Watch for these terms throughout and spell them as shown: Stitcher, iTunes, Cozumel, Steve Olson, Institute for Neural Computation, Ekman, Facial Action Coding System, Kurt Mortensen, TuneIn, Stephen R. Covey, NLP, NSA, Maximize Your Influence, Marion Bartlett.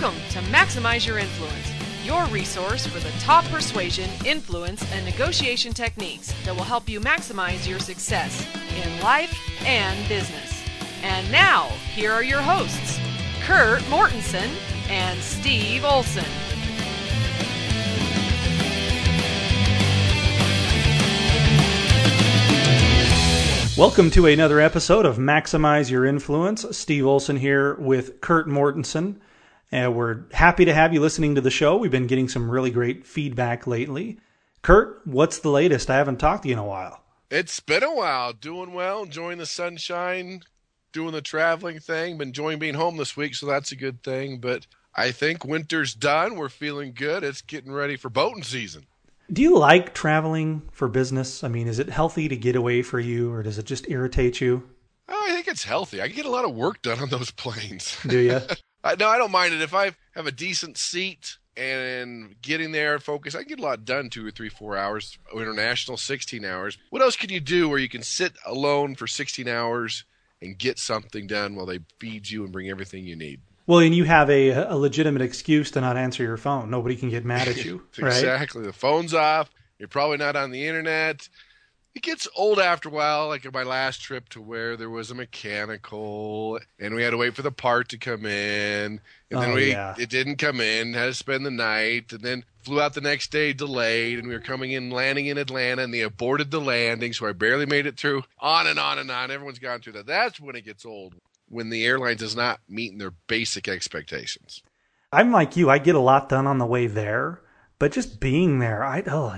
Welcome to Maximize Your Influence, your resource for the top persuasion, influence, and negotiation techniques that will help you maximize your success in life and business. And now, here are your hosts, Kurt Mortensen and Steve Olson. Welcome to another episode of Maximize Your Influence. Steve Olson here with Kurt Mortensen. And we're happy to have you listening to the show. We've been getting some really great feedback lately. Kurt, what's the latest? I haven't talked to you in a while. It's been a while. Doing well, enjoying the sunshine, doing the traveling thing. Been enjoying being home this week, so that's a good thing. But I think winter's done. We're feeling good. It's getting ready for boating season. Do you like traveling for business? I mean, is it healthy to get away for you, or does it just irritate you? Oh, I think it's healthy. I get a lot of work done on those planes. Do you? No, I don't mind it. If I have a decent seat and getting there focused, I can get a lot done 2 or 3, 4 hours. International, 16 hours. What else can you do where you can sit alone for 16 hours and get something done while they feed you and bring everything you need? Well, and you have a legitimate excuse to not answer your phone. Nobody can get mad at you, right? Exactly. The phone's off. You're probably not on the internet. It gets old after a while, like my last trip to where there was a mechanical, and we had to wait for the part to come in, and it didn't come in, had to spend the night, and then flew out the next day delayed, and we were coming in, landing in Atlanta, and they aborted the landing, so I barely made it through, on and on and on. Everyone's gone through that. That's when it gets old, when the airline does not meet their basic expectations. I'm like you. I get a lot done on the way there. But just being there,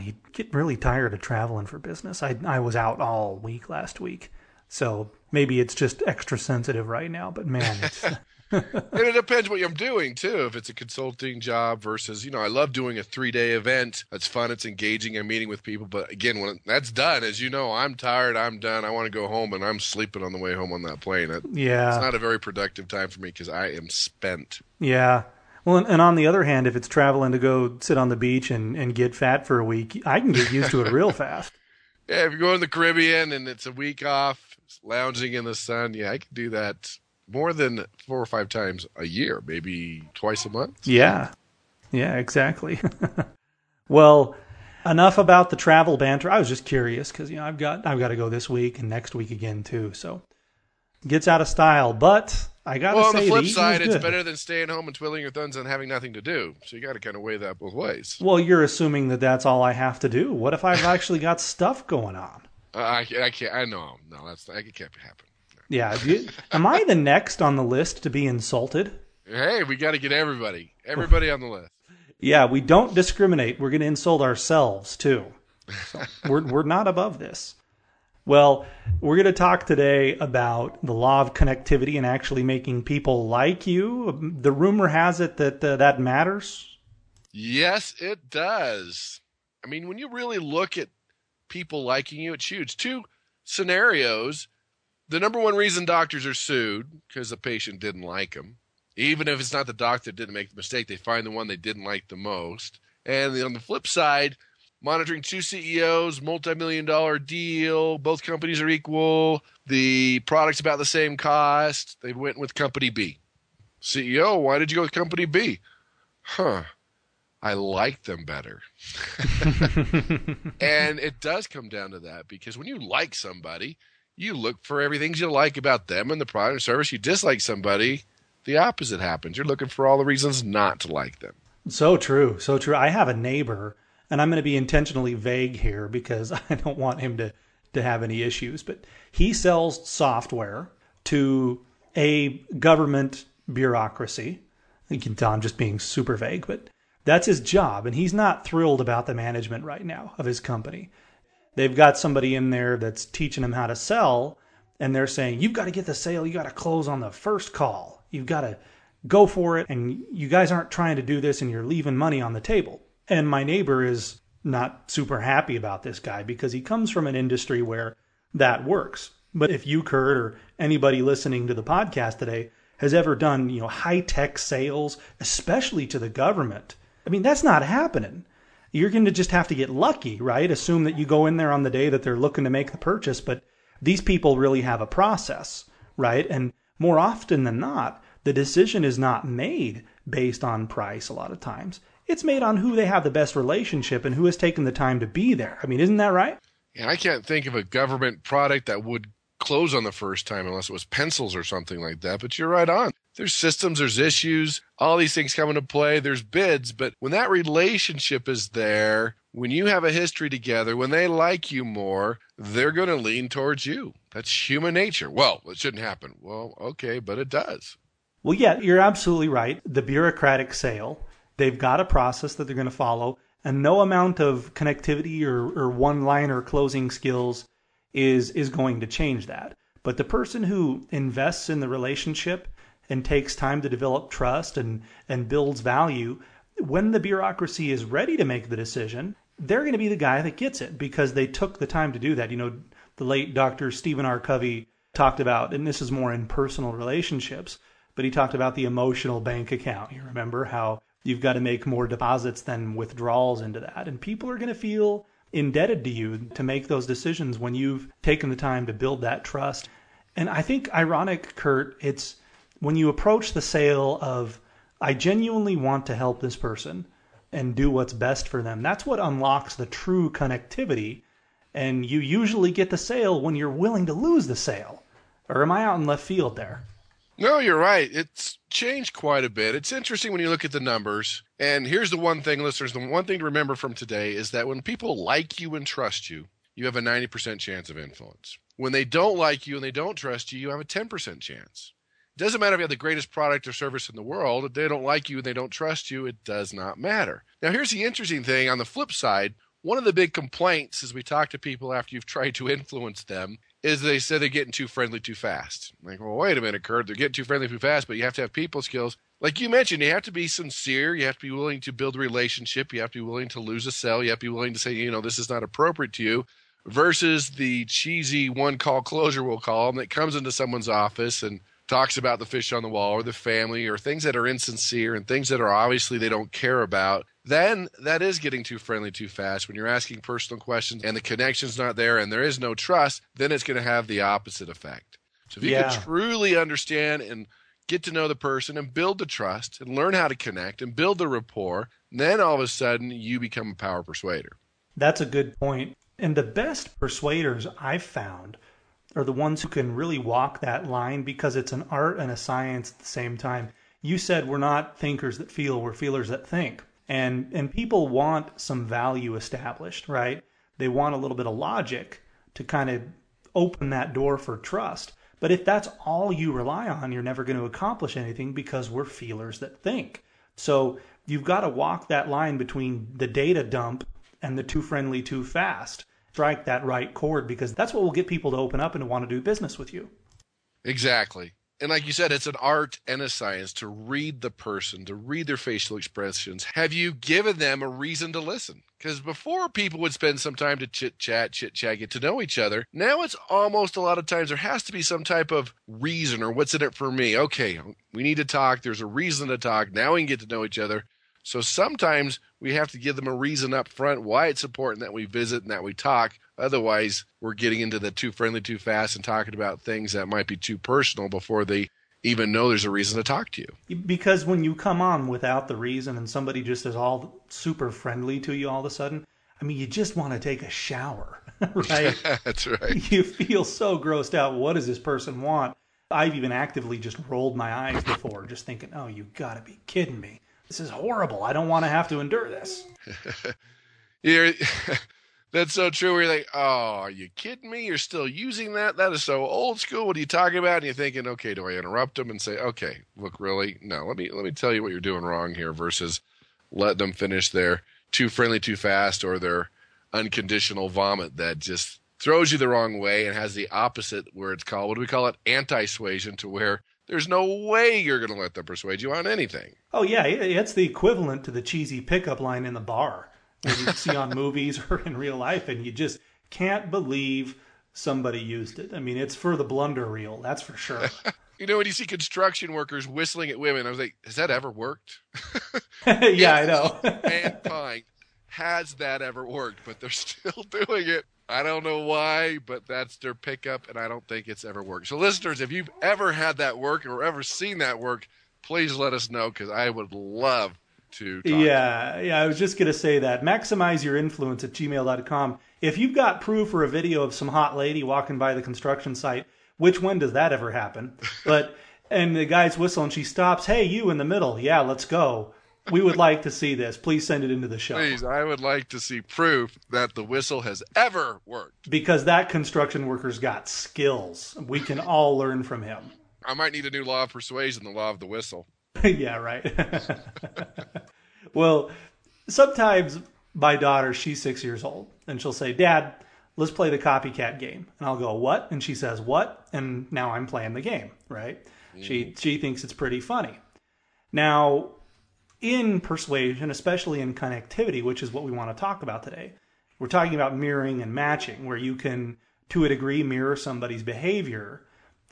you get really tired of traveling for business. I was out all week last week, so maybe it's just extra sensitive right now. But man, it's... And it depends what I'm doing too. If it's a consulting job versus, I love doing a 3-day event. That's fun. It's engaging. I'm meeting with people. But again, when that's done, as you know, I'm tired. I'm done. I want to go home, and I'm sleeping on the way home on that plane. It's not a very productive time for me because I am spent. Yeah. Well, and on the other hand, if it's traveling to go sit on the beach and get fat for a week, I can get used to it real fast. Yeah, if you're going to the Caribbean and it's a week off, lounging in the sun, I can do that more than 4 or 5 times a year, maybe twice a month. Yeah, exactly. Well, enough about the travel banter. I was just curious because I've got to go this week and next week again too, so gets out of style, but. On the flip side, it's better than staying home and twiddling your thumbs and having nothing to do. So you got to kind of weigh that both ways. Well, you're assuming that that's all I have to do. What if I've actually got stuff going on? I can't. I know. No, it can't happen. No. Yeah. Am I the next on the list to be insulted? Hey, we got to get everybody on the list. Yeah, we don't discriminate. We're going to insult ourselves too. So we're not above this. Well, we're going to talk today about the law of connectivity and actually making people like you. The rumor has it that that matters. Yes, it does. I mean, when you really look at people liking you, it's huge. 2 scenarios. The number one reason doctors are sued because the patient didn't like them. Even if it's not the doctor that didn't make the mistake, they find the one they didn't like the most. And on the flip side, monitoring 2 CEOs, multi-million-dollar deal, both companies are equal, the product's about the same cost, they went with company B. CEO, why did you go with company B? I like them better. And it does come down to that, because when you like somebody, you look for everything you like about them and the product or service. You dislike somebody, the opposite happens. You're looking for all the reasons not to like them. So true, so true. I have a neighbor. And I'm going to be intentionally vague here because I don't want him to have any issues. But he sells software to a government bureaucracy. You can tell I'm just being super vague, but that's his job. And he's not thrilled about the management right now of his company. They've got somebody in there that's teaching him how to sell. And they're saying, you've got to get the sale. You got to close on the first call. You've got to go for it. And you guys aren't trying to do this and you're leaving money on the table. And my neighbor is not super happy about this guy because he comes from an industry where that works. But if you, Kurt, or anybody listening to the podcast today has ever done, high-tech sales, especially to the government, I mean, that's not happening. You're going to just have to get lucky, right? Assume that you go in there on the day that they're looking to make the purchase, but these people really have a process, right? And more often than not, the decision is not made based on price a lot of times. It's made on who they have the best relationship and who has taken the time to be there. I mean, isn't that right? And I can't think of a government product that would close on the first time unless it was pencils or something like that. But you're right on. There's systems, there's issues, all these things come into play, there's bids. But when that relationship is there, when you have a history together, when they like you more, they're going to lean towards you. That's human nature. Well, it shouldn't happen. Well, okay, but it does. Well, yeah, you're absolutely right. The bureaucratic sale, they've got a process that they're going to follow. And no amount of connectivity or one-liner closing skills is going to change that. But the person who invests in the relationship and takes time to develop trust and builds value, when the bureaucracy is ready to make the decision, they're going to be the guy that gets it because they took the time to do that. You know, the late Dr. Stephen R. Covey talked about, and this is more in personal relationships, but he talked about the emotional bank account. You remember how you've got to make more deposits than withdrawals into that. And people are going to feel indebted to you to make those decisions when you've taken the time to build that trust. And I think ironic, Kurt, it's when you approach the sale of, I genuinely want to help this person and do what's best for them. That's what unlocks the true connectivity. And you usually get the sale when you're willing to lose the sale. Or am I out in left field there? No, you're right. It's changed quite a bit. It's interesting when you look at the numbers. And here's the one thing, listeners, the one thing to remember from today is that when people like you and trust you, you have a 90% chance of influence. When they don't like you and they don't trust you, you have a 10% chance. It doesn't matter if you have the greatest product or service in the world. If they don't like you and they don't trust you, it does not matter. Now, here's the interesting thing. On the flip side, one of the big complaints as we talk to people after you've tried to influence them is they say they're getting too friendly too fast. Like, well, wait a minute, Kurt, they're getting too friendly too fast, but you have to have people skills. Like you mentioned, you have to be sincere. You have to be willing to build a relationship. You have to be willing to lose a sale. You have to be willing to say, you know, this is not appropriate to you, versus the cheesy one-call closure, we'll call them, that comes into someone's office and talks about the fish on the wall or the family or things that are insincere and things that are obviously they don't care about. Then that is getting too friendly too fast. When you're asking personal questions and the connection's not there and there is no trust, then it's going to have the opposite effect. So if you can truly understand and get to know the person and build the trust and learn how to connect and build the rapport, then all of a sudden you become a power persuader. That's a good point. And the best persuaders I've found are the ones who can really walk that line, because it's an art and a science at the same time. You said we're not thinkers that feel, we're feelers that think. And people want some value established, right? They want a little bit of logic to kind of open that door for trust. But if that's all you rely on, you're never going to accomplish anything, because we're feelers that think. So you've got to walk that line between the data dump and the too friendly, too fast. Strike that right chord, because that's what will get people to open up and to want to do business with you. Exactly. And like you said, it's an art and a science to read the person, to read their facial expressions. Have you given them a reason to listen? Because before, people would spend some time to chit-chat, get to know each other. Now it's almost a lot of times there has to be some type of reason, or what's in it for me? Okay, we need to talk. There's a reason to talk. Now we can get to know each other. So sometimes we have to give them a reason up front why it's important that we visit and that we talk. Otherwise, we're getting into the too friendly, too fast, and talking about things that might be too personal before they even know there's a reason to talk to you. Because when you come on without the reason and somebody just is all super friendly to you all of a sudden, I mean, you just want to take a shower, right? That's right. You feel so grossed out. What does this person want? I've even actively just rolled my eyes before, just thinking, oh, you got to be kidding me. This is horrible. I don't want to have to endure this. That's so true. We're like, oh, are you kidding me? You're still using that? That is so old school. What are you talking about? And you're thinking, okay, do I interrupt them and say, okay, look, really? No, let me tell you what you're doing wrong here, versus let them finish their too friendly, too fast, or their unconditional vomit that just throws you the wrong way and has the opposite, where it's called, what do we call it? Anti-suasion, to where there's no way you're going to let them persuade you on anything. Oh, yeah. It's the equivalent to the cheesy pickup line in the bar that you see on movies or in real life, and you just can't believe somebody used it. I mean, it's for the blunder reel, that's for sure. You know, when you see construction workers whistling at women, I was like, has that ever worked? Yeah, I know. Mankind, has that ever worked? But they're still doing it. I don't know why, but that's their pickup, and I don't think it's ever worked. So listeners, if you've ever had that work or ever seen that work, please let us know, because I would love to talk to you. Yeah, I was just going to say that. MaximizeYourInfluence@gmail.com. If you've got proof or a video of some hot lady walking by the construction site, which when does that ever happen? But and the guy's whistling, she stops. Hey, you in the middle. Yeah, let's go. We would like to see this. Please send it into the show. Please, I would like to see proof that the whistle has ever worked. Because that construction worker's got skills. We can all learn from him. I might need a new law of persuasion, the law of the whistle. Yeah, right. Well, sometimes my daughter, she's 6 years old, and she'll say, Dad, let's play the copycat game. And I'll go, what? And she says, what? And now I'm playing the game, right? Mm. She thinks it's pretty funny. Now, in persuasion, especially in connectivity, which is what we want to talk about today, we're talking about mirroring and matching, where you can, to a degree, mirror somebody's behavior.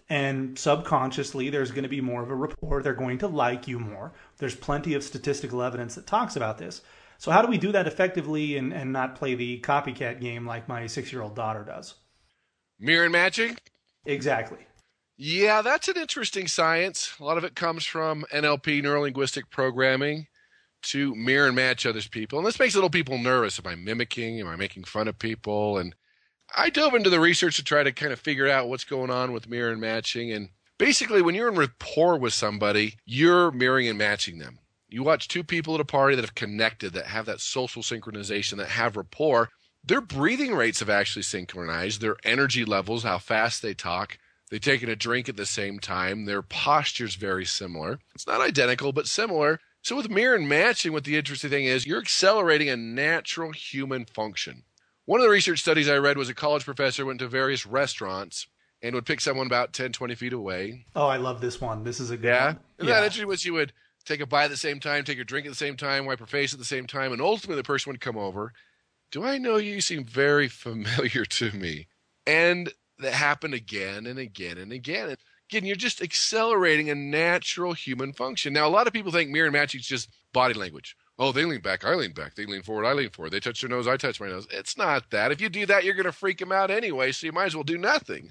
And subconsciously, there's going to be more of a rapport. They're going to like you more. There's plenty of statistical evidence that talks about this. So how do we do that effectively and not play the copycat game like my six-year-old daughter does? Mirror and matching? Exactly. Yeah, that's an interesting science. A lot of it comes from NLP, neuro-linguistic programming, to mirror and match other people. And this makes little people nervous. Am I mimicking? Am I making fun of people? And I dove into the research to try to kind of figure out what's going on with mirror and matching. And basically, when you're in rapport with somebody, you're mirroring and matching them. You watch two people at a party that have connected, that have that social synchronization, that have rapport. Their breathing rates have actually synchronized, their energy levels, how fast they talk. They've taken a drink at the same time. Their posture's very similar. It's not identical, but similar. So with mirror and matching, what the interesting thing is, you're accelerating a natural human function. One of the research studies I read was a college professor went to various restaurants and would pick someone about 10, 20 feet away. Oh, I love this one. This is a good one. And that interesting was you would take a bite at the same time, take a drink at the same time, wipe her face at the same time, and ultimately the person would come over. Do I know you? You seem very familiar to me. And that happened again and again and again. And again, you're just accelerating a natural human function. Now, a lot of people think mirror and matching is just body language. Oh, they lean back, I lean back. They lean forward, I lean forward. They touch their nose, I touch my nose. It's not that. If you do that, you're going to freak them out anyway, so you might as well do nothing.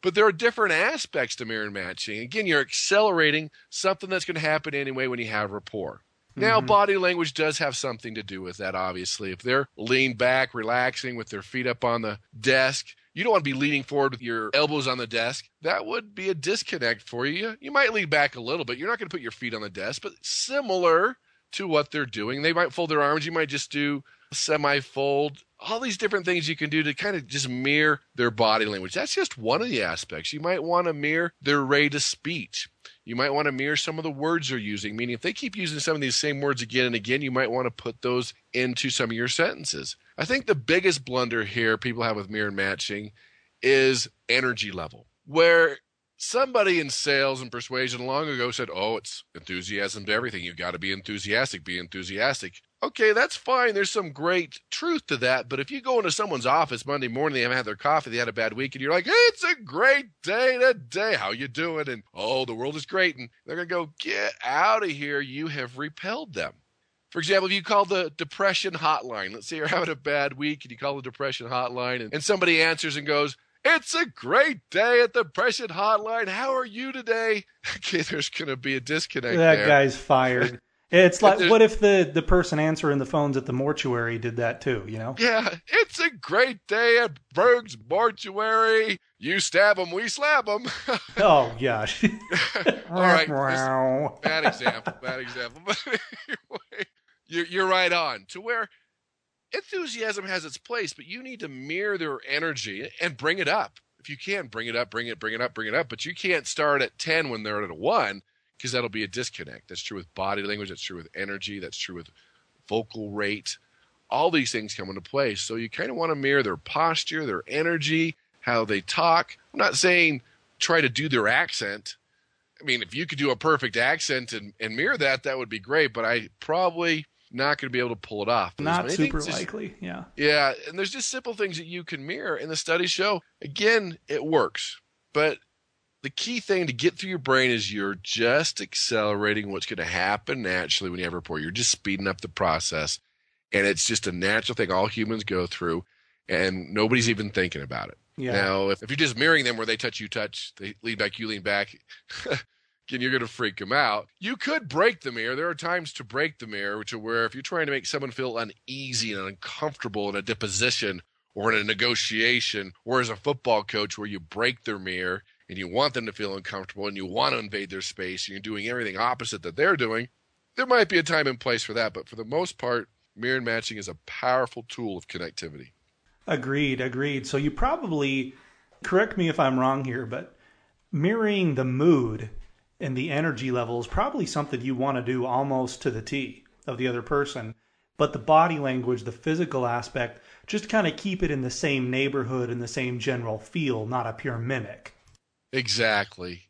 But there are different aspects to mirror and matching. Again, you're accelerating something that's going to happen anyway when you have rapport. Mm-hmm. Now, body language does have something to do with that, obviously. If they're leaned back, relaxing with their feet up on the desk, you don't want to be leaning forward with your elbows on the desk. That would be a disconnect for you. You might lean back a little bit. You're not going to put your feet on the desk, but similar to what they're doing. They might fold their arms. You might just do semi-fold. All these different things you can do to kind of just mirror their body language. That's just one of the aspects. You might want to mirror their rate of speech. You might want to mirror some of the words they're using, meaning if they keep using some of these same words again and again, you might want to put those into some of your sentences. I think the biggest blunder here people have with mirror and matching is energy level, where somebody in sales and persuasion long ago said, oh, it's enthusiasm to everything. You've got to be enthusiastic, be enthusiastic. Okay, that's fine. There's some great truth to that. But if you go into someone's office Monday morning, they haven't had their coffee, they had a bad week, and you're like, hey, it's a great day today. How you doing? And, oh, the world is great. And they're going to go, get out of here. You have repelled them. For example, if you call the depression hotline, let's say you're having a bad week, and you call the depression hotline, and somebody answers and goes, it's a great day at the Depression Hotline. How are you today? Okay, there's going to be a disconnect there. That guy's fired. It's like, what if the person answering the phones at the mortuary did that too, you know? Yeah, it's a great day at Berg's Mortuary. You stab them, we slap them. Oh, gosh. All right. Wow. Bad example, bad example. But anyway, you're right on to where enthusiasm has its place, but you need to mirror their energy and bring it up. If you can, bring it up, bring it up. But you can't start at 10 when they're at a 1, because that'll be a disconnect. That's true with body language. That's true with energy. That's true with vocal rate. All these things come into play. So you kind of want to mirror their posture, their energy, how they talk. I'm not saying try to do their accent. I mean, if you could do a perfect accent and mirror that, that would be great. But I probably not going to be able to pull it off. Not super likely, yeah. Yeah, and there's just simple things that you can mirror, and the studies show, again, it works. But the key thing to get through your brain is you're just accelerating what's going to happen naturally when you have rapport. You're just speeding up the process, and it's just a natural thing all humans go through, and nobody's even thinking about it. Yeah. Now, if you're just mirroring them where they touch, you touch, they lean back, you lean back, and you're going to freak them out. You could break the mirror. There are times to break the mirror to where if you're trying to make someone feel uneasy and uncomfortable in a deposition or in a negotiation or as a football coach where you break their mirror and you want them to feel uncomfortable and you want to invade their space and you're doing everything opposite that they're doing, there might be a time and place for that. But for the most part, mirror matching is a powerful tool of connectivity. Agreed. So you probably, correct me if I'm wrong here, but mirroring the mood and the energy level is probably something you want to do almost to the T of the other person. But the body language, the physical aspect, just kind of keep it in the same neighborhood and the same general feel, not a pure mimic. Exactly.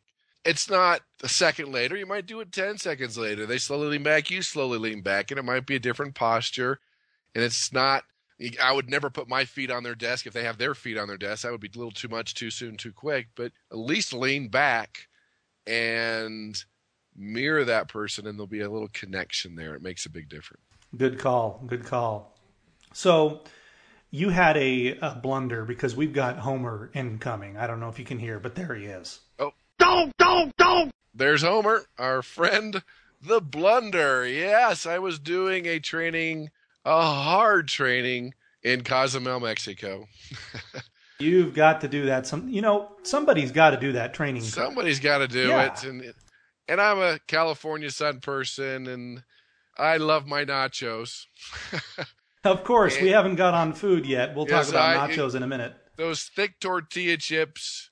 It's not a second later. You might do it 10 seconds later. They slowly lean back, you slowly lean back, and it might be a different posture. And it's not, I would never put my feet on their desk. If they have their feet on their desk, that would be a little too much, too soon, too quick. But at least lean back and mirror that person, and there'll be a little connection there. It makes a big difference. Good call. So you had a blunder because we've got Homer incoming. I don't know if you can hear, but there he is. Oh, don't. There's Homer, our friend, the blunder. Yes, I was doing a hard training in Cozumel, Mexico. You've got to do that. Somebody's got to do that training. Somebody's got to do it. And I'm a California sun person, and I love my nachos. Of course, we haven't got on food yet. We'll talk about nachos in a minute. Those thick tortilla chips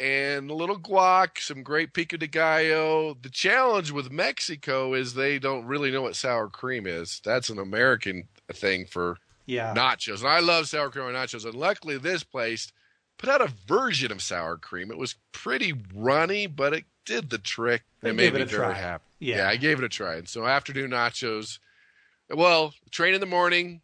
and a little guac, some great pico de gallo. The challenge with Mexico is they don't really know what sour cream is. That's an American thing for nachos. And I love sour cream and nachos. And luckily this place put out a version of sour cream. It was pretty runny, but it did the trick. It made me very happy. Yeah, I gave it a try. And so afternoon nachos, well, train in the morning,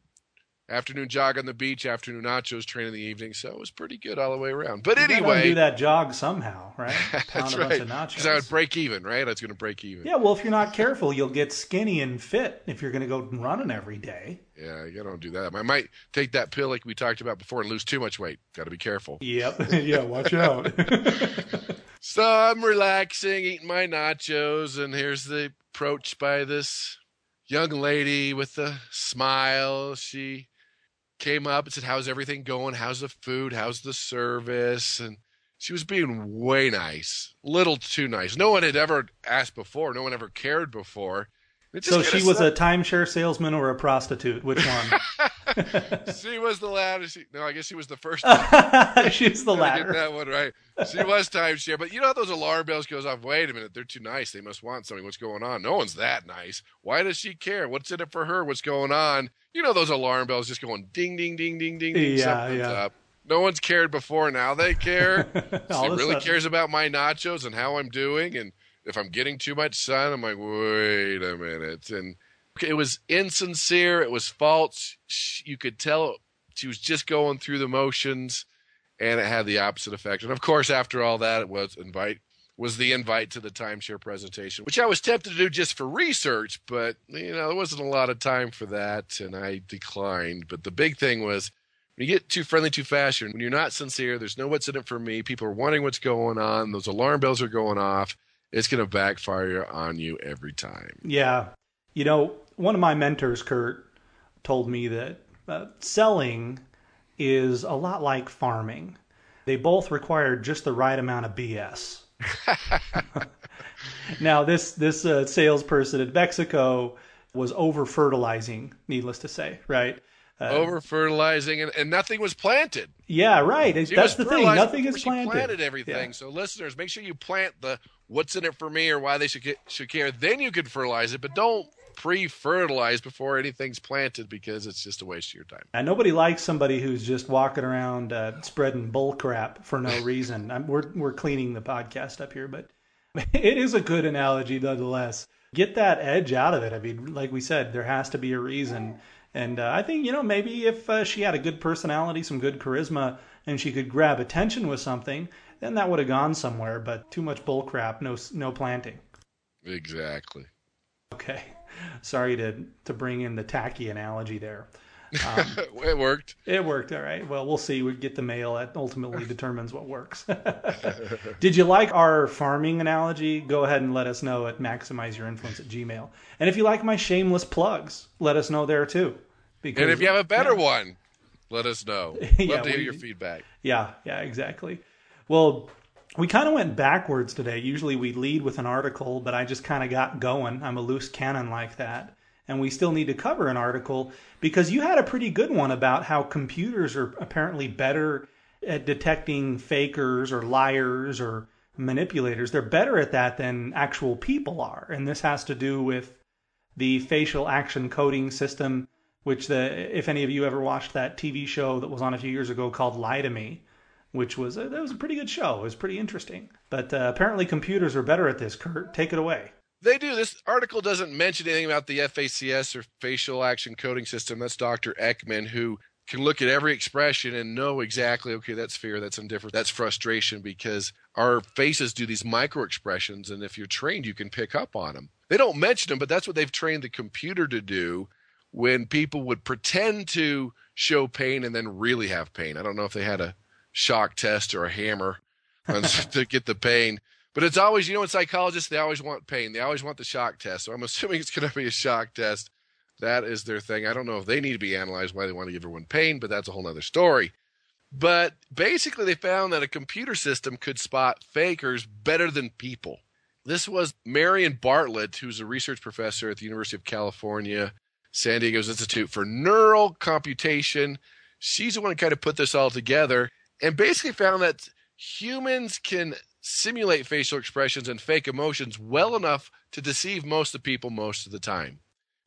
afternoon jog on the beach, afternoon nachos, train in the evening. So it was pretty good all the way around. But anyway. You do that jog somehow, right? That's right. Because I would break even, right? I was going to break even. Yeah, well, if you're not careful, you'll get skinny and fit if you're going to go running every day. Yeah, you don't do that. I might take that pill like we talked about before and lose too much weight. Got to be careful. Yep. Yeah, watch out. So I'm relaxing, eating my nachos, and here's the approach by this young lady with a smile. She came up and said, how's everything going? How's the food? How's the service? And she was being way nice, a little too nice. No one had ever asked before. No one ever cared before. So she was a timeshare salesman or a prostitute? Which one? She was the latter. No, I guess she was the first one. She was the latter. I get that one right. She was timeshare. But you know how those alarm bells goes off? Wait a minute. They're too nice. They must want something. What's going on? No one's that nice. Why does she care? What's in it for her? What's going on? You know those alarm bells just going ding, ding, ding, ding, ding, ding. Something's up. No one's cared before. Now they care. She really cares about my nachos and how I'm doing and if I'm getting too much sun, I'm like, wait a minute. And it was insincere. It was false. You could tell she was just going through the motions, and it had the opposite effect. And, of course, after all that, it was the invite to the timeshare presentation, which I was tempted to do just for research, but, you know, there wasn't a lot of time for that, and I declined. But the big thing was when you get too friendly, too fast, when you're not sincere, there's no what's in it for me. People are wondering what's going on. Those alarm bells are going off. It's going to backfire on you every time. Yeah. You know, one of my mentors, Kurt, told me that selling is a lot like farming. They both require just the right amount of BS. Now, this salesperson in Mexico was over-fertilizing, needless to say, right? Over-fertilizing, and nothing was planted. Yeah, right. That's the thing. Nothing is planted. She planted everything. Yeah. So listeners, make sure you plant the what's in it for me or why they should care. Then you can fertilize it, but don't pre-fertilize before anything's planted because it's just a waste of your time. And nobody likes somebody who's just walking around spreading bull crap for no reason. We're cleaning the podcast up here, but it is a good analogy nonetheless. Get that edge out of it. I mean, like we said, there has to be a reason. And I think, you know, maybe if she had a good personality, some good charisma, and she could grab attention with something, then that would have gone somewhere. But too much bull crap, no planting. Exactly. Okay. Sorry to bring in the tacky analogy there. It worked. It worked. All right. Well, we'll see. We get the mail. That ultimately determines what works. Did you like our farming analogy? Go ahead and let us know at maximizeyourinfluence@gmail.com. And if you like my shameless plugs, let us know there too. Because, and if you have a better one, let us know. Love to hear your feedback. Yeah, exactly. Well, we kind of went backwards today. Usually we lead with an article, but I just kind of got going. I'm a loose cannon like that. And we still need to cover an article because you had a pretty good one about how computers are apparently better at detecting fakers or liars or manipulators. They're better at that than actual people are. And this has to do with the facial action coding system, which if any of you ever watched that TV show that was on a few years ago called Lie to Me, which was that was a pretty good show. It was pretty interesting. But apparently computers are better at this. Kurt, take it away. They do. This article doesn't mention anything about the FACS or Facial Action Coding System. That's Dr. Ekman, who can look at every expression and know exactly, okay, that's fear, that's indifference, that's frustration, because our faces do these micro expressions, and if you're trained, you can pick up on them. They don't mention them, but that's what they've trained the computer to do when people would pretend to show pain and then really have pain. I don't know if they had a shock test or a hammer to get the pain. But it's always, in psychologists, they always want pain. They always want the shock test. So I'm assuming it's going to be a shock test. That is their thing. I don't know if they need to be analyzed why they want to give everyone pain, but that's a whole other story. But basically, they found that a computer system could spot fakers better than people. This was Marion Bartlett, who's a research professor at the University of California, San Diego's Institute for Neural Computation. She's the one who kind of put this all together and basically found that humans can simulate facial expressions and fake emotions well enough to deceive most of the people most of the time,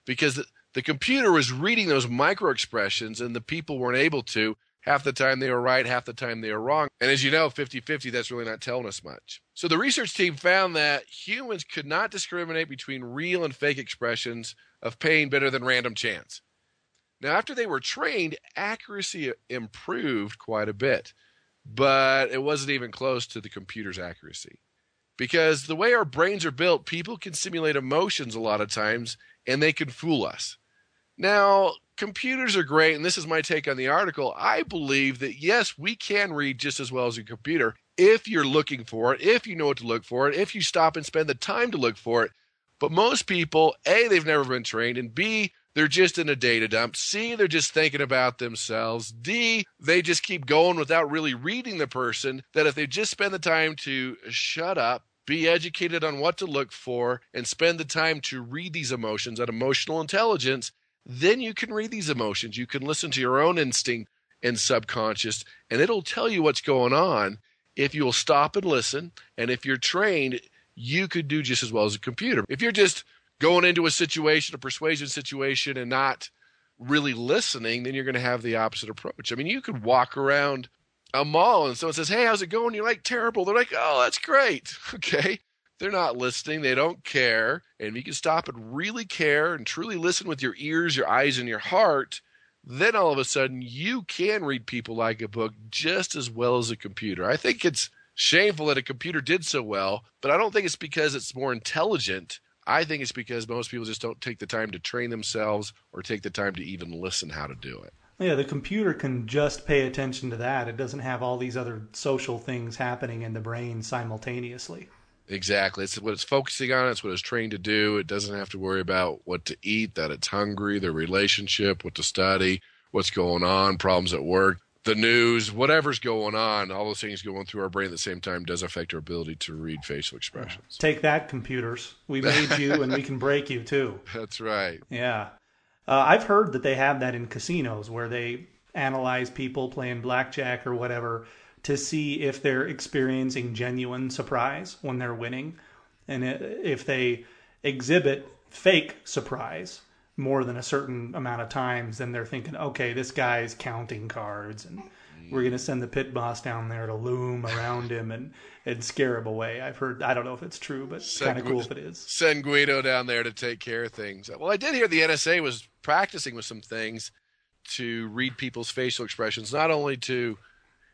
because the computer was reading those micro expressions and the people weren't able to. Half the time they were right, half the time they were wrong. And as you know, 50-50, that's really not telling us much. So the research team found that humans could not discriminate between real and fake expressions of pain better than random chance. Now, after they were trained, accuracy improved quite a bit. But it wasn't even close to the computer's accuracy. Because the way our brains are built, people can simulate emotions a lot of times, and they can fool us. Now, computers are great, and this is my take on the article. I believe that, yes, we can read just as well as a computer if you're looking for it, if you know what to look for it, if you stop and spend the time to look for it. But most people, A, they've never been trained, and B, they're just in a data dump. C, they're just thinking about themselves. D, they just keep going without really reading the person, that if they just spend the time to shut up, be educated on what to look for, and spend the time to read these emotions at emotional intelligence, then you can read these emotions. You can listen to your own instinct and subconscious, and it'll tell you what's going on if you'll stop and listen. And if you're trained, you could do just as well as a computer. If you're just going into a situation, a persuasion situation, and not really listening, then you're going to have the opposite approach. I mean, you could walk around a mall and someone says, hey, how's it going? You're like, terrible. They're like, oh, that's great. Okay. They're not listening. They don't care. And you can stop and really care and truly listen with your ears, your eyes, and your heart. Then all of a sudden you can read people like a book just as well as a computer. I think it's shameful that a computer did so well, but I don't think it's because it's more intelligent. I think it's because most people just don't take the time to train themselves or take the time to even listen how to do it. Yeah, the computer can just pay attention to that. It doesn't have all these other social things happening in the brain simultaneously. Exactly. It's what it's focusing on. It's what it's trained to do. It doesn't have to worry about what to eat, that it's hungry, their relationship, what to study, what's going on, problems at work, the news, whatever's going on. All those things going through our brain at the same time does affect our ability to read facial expressions. Take that, computers. We made you and we can break you too. That's right. Yeah. I've heard that they have that in casinos where they analyze people playing blackjack or whatever to see if they're experiencing genuine surprise when they're winning and if they exhibit fake surprise more than a certain amount of times, then they're thinking, okay, this guy's counting cards and we're going to send the pit boss down there to loom around him and scare him away. I've heard, I don't know if it's true, but it's kind of cool if it is. Send Guido down there to take care of things. Well, I did hear the NSA was practicing with some things to read people's facial expressions, not only to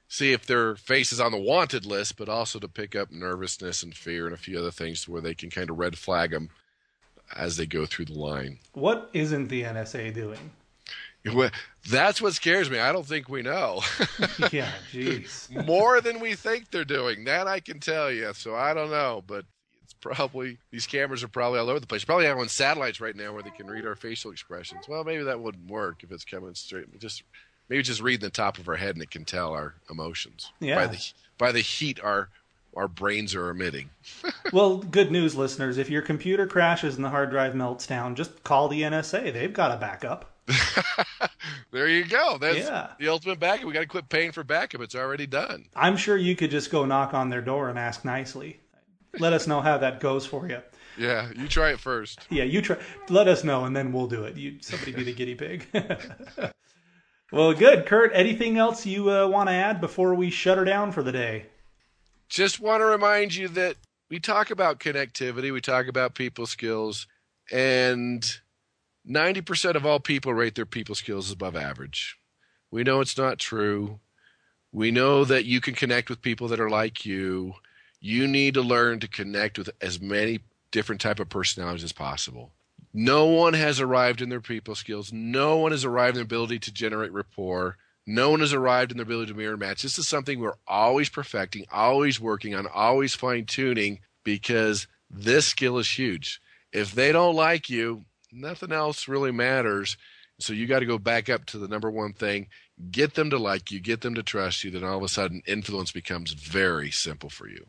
see if their face is on the wanted list, but also to pick up nervousness and fear and a few other things to where they can kind of red flag them as they go through the line. What isn't the NSA doing? That's what scares me. I don't think we know. Yeah, geez. More than we think they're doing. That I can tell you. So I don't know, but it's probably, these cameras are probably all over the place. Probably have on satellites right now where they can read our facial expressions. Well, maybe that wouldn't work if it's coming straight. Maybe just reading the top of our head and it can tell our emotions. Yeah. By the heat our brains are emitting. Well, good news, listeners. If your computer crashes and the hard drive melts down, just call the NSA. They've got a backup. There you go. That's the ultimate backup. We got to quit paying for backup. It's already done. I'm sure you could just go knock on their door and ask nicely. Let us know how that goes for you. Yeah, you try it first. Yeah, you try. Let us know, and then we'll do it. Somebody be the guinea pig. Well, good. Kurt, anything else you want to add before we shut her down for the day? Just want to remind you that we talk about connectivity. We talk about people skills, and 90% of all people rate their people skills above average. We know it's not true. We know that you can connect with people that are like you. You need to learn to connect with as many different type of personalities as possible. No one has arrived in their people skills. No one has arrived in their ability to generate rapport. No one has arrived in their ability to mirror match. This is something we're always perfecting, always working on, always fine-tuning, because this skill is huge. If they don't like you, nothing else really matters. So you got to go back up to the number one thing. Get them to like you. Get them to trust you. Then all of a sudden, influence becomes very simple for you.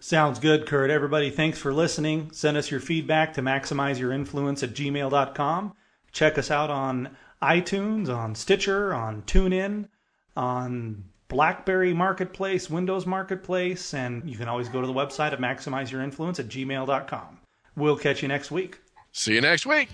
Sounds good, Kurt. Everybody, thanks for listening. Send us your feedback to maximizeyourinfluence@gmail.com. Check us out on iTunes, on Stitcher, on TuneIn, on BlackBerry Marketplace, Windows Marketplace, and you can always go to the website at maximizeyourinfluence@gmail.com. We'll catch you next week. See you next week.